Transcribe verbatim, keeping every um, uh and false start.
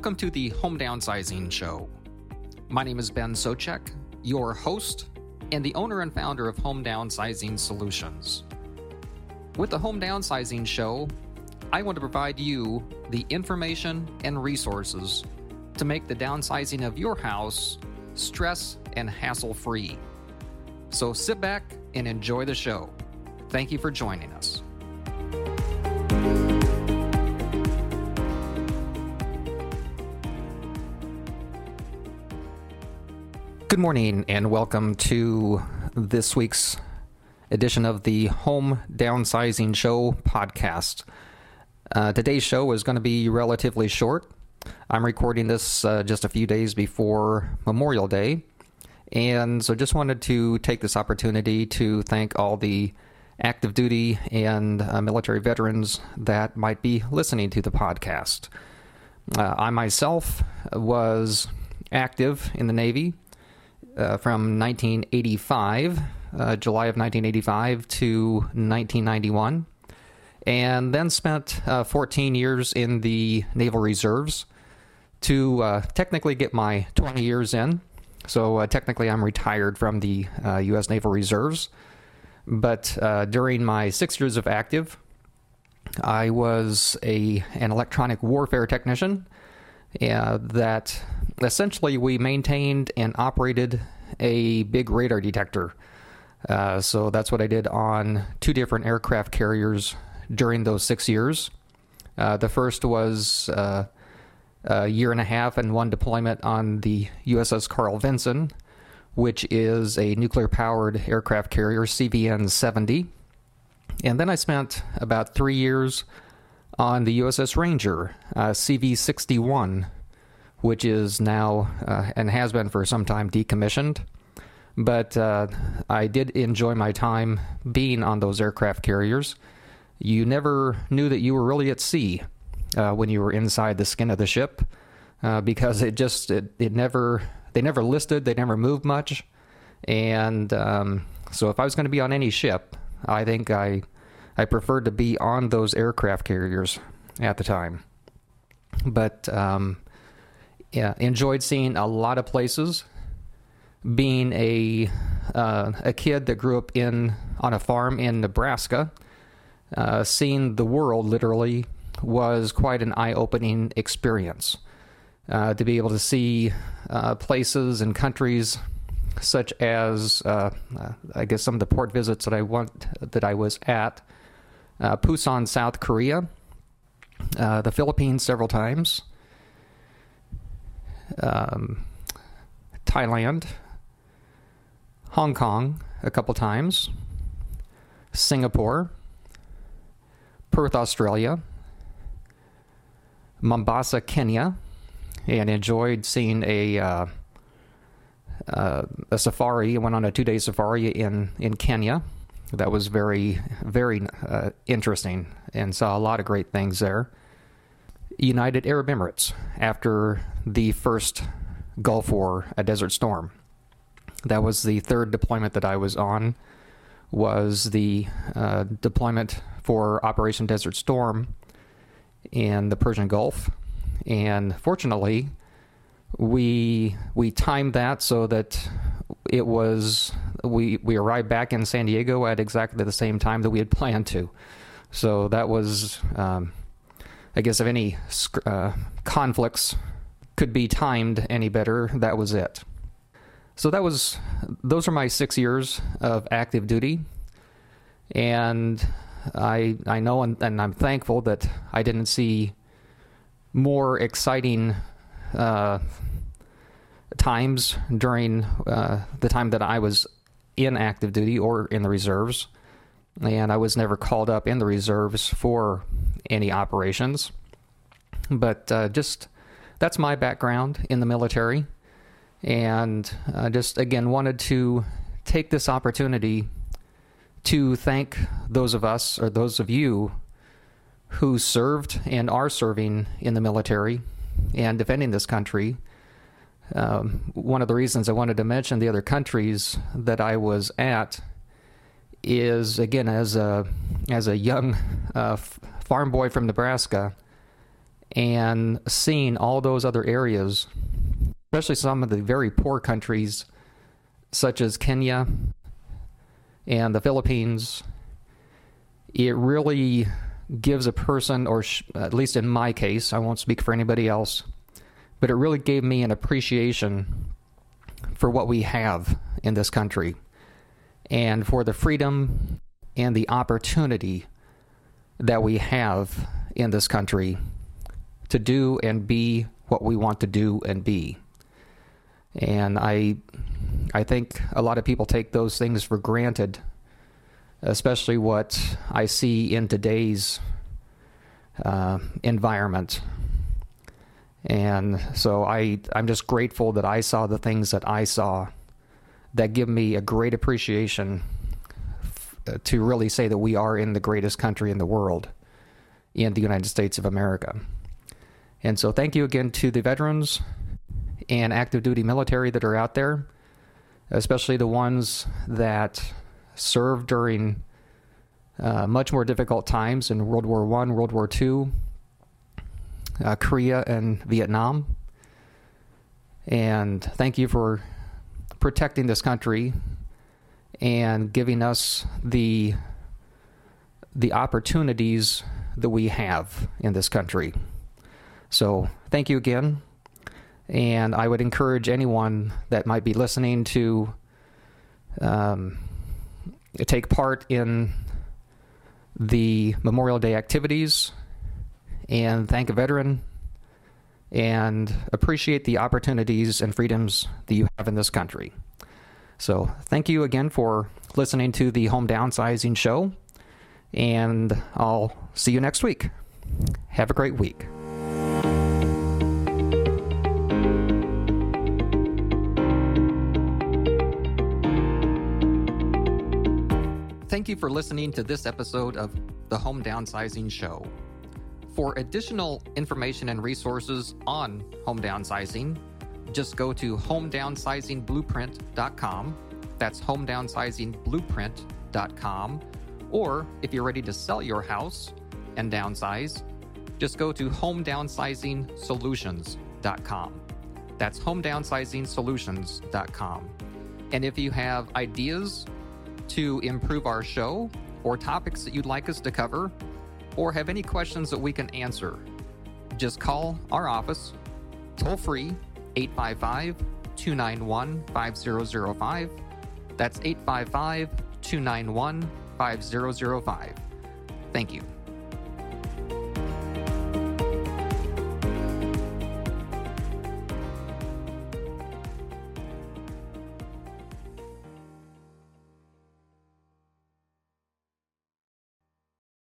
Welcome to the Home Downsizing Show. My name is Ben Sochek, your host and the owner and founder of Home Downsizing Solutions. With the Home Downsizing Show, I want to provide you the information and resources to make the downsizing of your house stress and hassle-free. So sit back and enjoy the show. Thank you for joining us. Good morning and welcome to this week's edition of the Home Downsizing Show podcast. Uh, today's show is going to be relatively short. I'm recording this uh, just a few days before Memorial Day, and so just wanted to take this opportunity to thank all the active duty and uh, military veterans that might be listening to the podcast. Uh, I myself was active in the Navy Uh, from nineteen eighty-five, uh, July of nineteen eighty-five to nineteen ninety-one, and then spent uh, fourteen years in the Naval Reserves to uh, technically get my twenty years in. So uh, technically I'm retired from the uh, U S Naval Reserves, but uh, during my six years of active, I was a an electronic warfare technician uh, that essentially we maintained and operated a big radar detector. Uh, so that's what I did on two different aircraft carriers during those six years. Uh, the first was uh, a year and a half and one deployment on the U S S Carl Vinson, which is a nuclear-powered aircraft carrier, C V N seventy. And then I spent about three years on the U S S Ranger, uh, C V sixty-one, which is now, uh, and has been for some time, decommissioned. But uh, I did enjoy my time being on those aircraft carriers. You never knew that you were really at sea uh, when you were inside the skin of the ship, uh, because it just, it, it never, they never listed, they never moved much. And um, so if I was going to be on any ship, I think I, I preferred to be on those aircraft carriers at the time. But, um... Yeah, enjoyed seeing a lot of places. Being a uh, a kid that grew up in on a farm in Nebraska, uh, seeing the world literally was quite an eye-opening experience. Uh, to be able to see uh, places and countries such as, uh, uh, I guess, some of the port visits that I want that I was at, uh, Busan, South Korea, uh, the Philippines several times. Um, Thailand, Hong Kong a couple times, Singapore, Perth, Australia, Mombasa, Kenya, and enjoyed seeing a uh, uh, a safari. I went on a two-day safari in, in Kenya. That was very, very uh, interesting and saw a lot of great things there. United Arab Emirates after the first Gulf War, a Desert Storm. That was the third deployment that I was on, was the uh, deployment for Operation Desert Storm in the Persian Gulf. And fortunately, we we timed that so that it was, we, we arrived back in San Diego at exactly the same time that we had planned to. So that was... Um, I guess if any uh, conflicts could be timed any better, that was it. So that was, those are my six years of active duty, and I I know and, and I'm thankful that I didn't see more exciting uh, times during uh, the time that I was in active duty or in the reserves. And I was never called up in the reserves for any operations. But uh, just, that's my background in the military. And I just, again, wanted to take this opportunity to thank those of us, or those of you, who served and are serving in the military and defending this country. Um, one of the reasons I wanted to mention the other countries that I was at is, again, as a as a young uh, farm boy from Nebraska, and seeing all those other areas, especially some of the very poor countries such as Kenya and the Philippines, it really gives a person, or sh- at least in my case, I won't speak for anybody else, but it really gave me an appreciation for what we have in this country and for the freedom and the opportunity that we have in this country to do and be what we want to do and be. And I I think a lot of people take those things for granted, especially what I see in today's uh, environment. And so I, I'm just grateful that I saw the things that I saw that give me a great appreciation f- to really say that we are in the greatest country in the world, in the United States of America. And so thank you again to the veterans and active duty military that are out there, especially the ones that served during uh, much more difficult times in World War One, World War Two, uh, Korea, and Vietnam. And thank you for protecting this country and giving us the the opportunities that we have in this country. So thank you again, and I would encourage anyone that might be listening to um, take part in the Memorial Day activities and thank a veteran and appreciate the opportunities and freedoms that you have in this country. So thank you again for listening to the Home Downsizing Show, and I'll see you next week. Have a great week. Thank you for listening to this episode of the Home Downsizing Show. For additional information and resources on home downsizing, just go to home downsizing blueprint dot com. That's home downsizing blueprint dot com. Or if you're ready to sell your house and downsize, just go to home downsizing solutions dot com. That's home downsizing solutions dot com. And if you have ideas to improve our show, or topics that you'd like us to cover, or have any questions that we can answer, just call our office, toll free, eight five five, two nine one, five zero zero five. That's eight five five, two nine one, five zero zero five. Thank you.